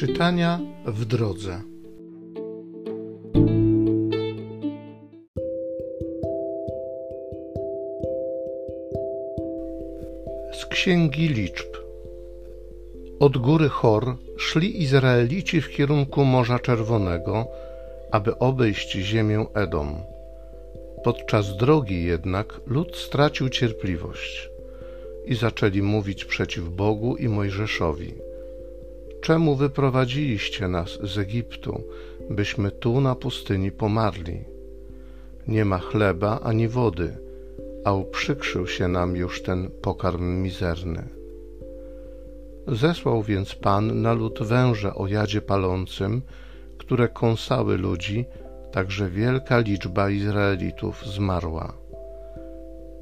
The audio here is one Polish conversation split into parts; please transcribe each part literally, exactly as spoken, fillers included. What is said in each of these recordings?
Czytania w drodze. Z Księgi Liczb. Od góry Hor szli Izraelici w kierunku Morza Czerwonego, aby obejść ziemię Edom. Podczas drogi jednak lud stracił cierpliwość i zaczęli mówić przeciw Bogu i Mojżeszowi: czemu wyprowadziliście nas z Egiptu, byśmy tu na pustyni pomarli? Nie ma chleba ani wody, a uprzykrzył się nam już ten pokarm mizerny. Zesłał więc Pan na lud węże o jadzie palącym, które kąsały ludzi, tak że wielka liczba Izraelitów zmarła.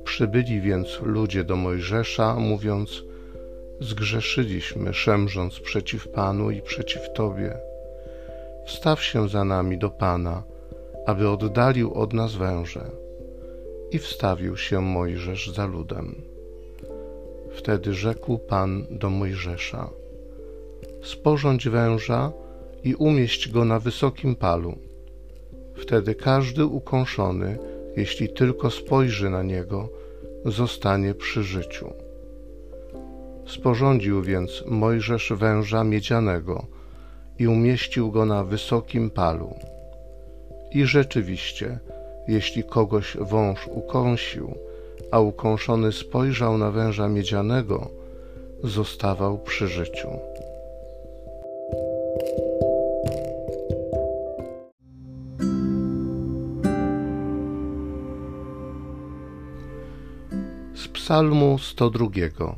Przybyli więc ludzie do Mojżesza, mówiąc: zgrzeszyliśmy, szemrząc przeciw Panu i przeciw Tobie. Wstaw się za nami do Pana, aby oddalił od nas węże. I wstawił się Mojżesz za ludem. Wtedy rzekł Pan do Mojżesza: sporządź węża i umieść go na wysokim palu. Wtedy każdy ukąszony, jeśli tylko spojrzy na niego, zostanie przy życiu. Sporządził więc Mojżesz węża miedzianego i umieścił go na wysokim palu. I rzeczywiście, jeśli kogoś wąż ukąsił, a ukąszony spojrzał na węża miedzianego, zostawał przy życiu. Z Psalmu sto drugiego.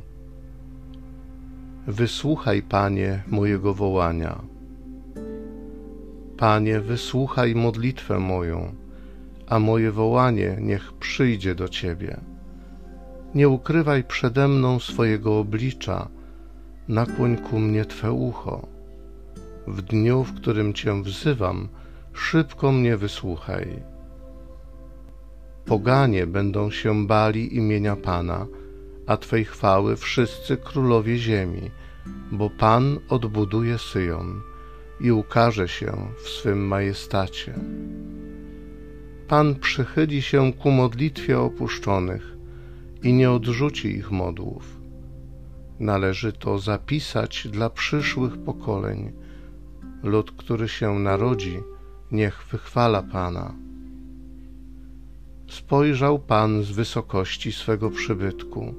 Wysłuchaj, Panie, mojego wołania. Panie, wysłuchaj modlitwę moją, a moje wołanie niech przyjdzie do Ciebie. Nie ukrywaj przede mną swojego oblicza, nakłoń ku mnie Twe ucho. W dniu, w którym Cię wzywam, szybko mnie wysłuchaj. Poganie będą się bali imienia Pana, a Twej chwały wszyscy królowie ziemi, bo Pan odbuduje Syjon i ukaże się w swym majestacie. Pan przychyli się ku modlitwie opuszczonych i nie odrzuci ich modłów. Należy to zapisać dla przyszłych pokoleń. Lud, który się narodzi, niech wychwala Pana. Spojrzał Pan z wysokości swego przybytku,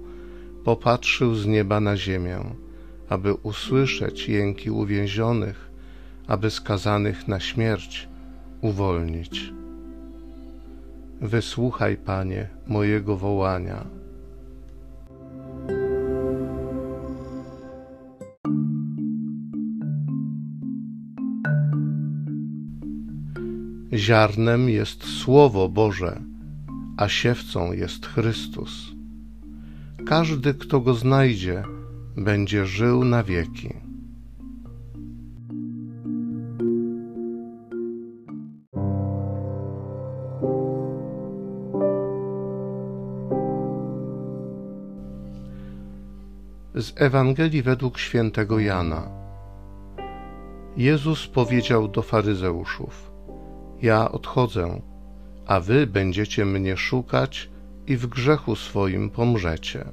popatrzył z nieba na ziemię, aby usłyszeć jęki uwięzionych, aby skazanych na śmierć uwolnić. Wysłuchaj, Panie, mojego wołania. Ziarnem jest Słowo Boże, a siewcą jest Chrystus. Każdy, kto go znajdzie, będzie żył na wieki. Z Ewangelii według świętego Jana. Jezus powiedział do faryzeuszów: ja odchodzę, a wy będziecie mnie szukać i w grzechu swoim pomrzecie.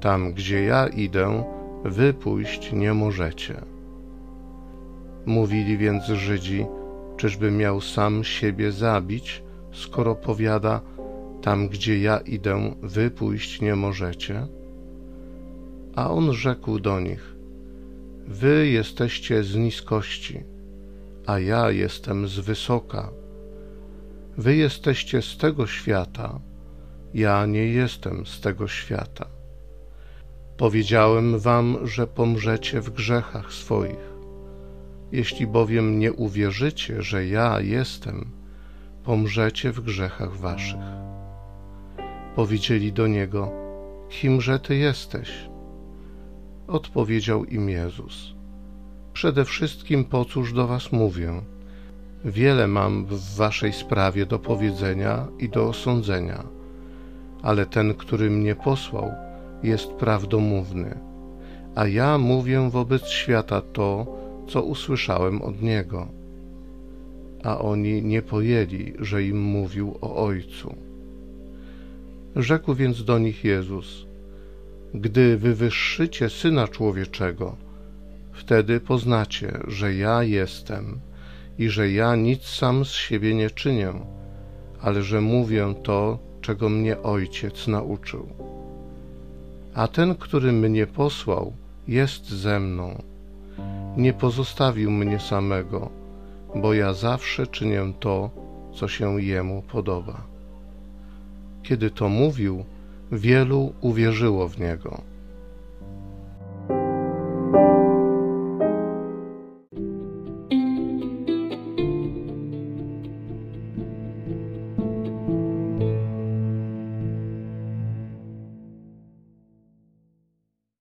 Tam, gdzie ja idę, wy pójść nie możecie. Mówili więc Żydzi: czyżby miał sam siebie zabić, skoro powiada: tam, gdzie ja idę, wy pójść nie możecie? A on rzekł do nich: wy jesteście z niskości, a ja jestem z wysoka. Wy jesteście z tego świata, ja nie jestem z tego świata. Powiedziałem wam, że pomrzecie w grzechach swoich. Jeśli bowiem nie uwierzycie, że ja jestem, pomrzecie w grzechach waszych. Powiedzieli do niego: kimże ty jesteś? Odpowiedział im Jezus: przede wszystkim po cóż do was mówię? Wiele mam w waszej sprawie do powiedzenia i do osądzenia, ale ten, który mnie posłał, jest prawdomówny, a ja mówię wobec świata to, co usłyszałem od Niego, a oni nie pojęli, że im mówił o Ojcu. Rzekł więc do nich Jezus: gdy wywyższycie Syna Człowieczego, wtedy poznacie, że ja jestem i że ja nic sam z siebie nie czynię, ale że mówię to, czego mnie Ojciec nauczył. A ten, który mnie posłał, jest ze mną. Nie pozostawił mnie samego, bo ja zawsze czynię to, co się Jemu podoba. Kiedy to mówił, wielu uwierzyło w Niego.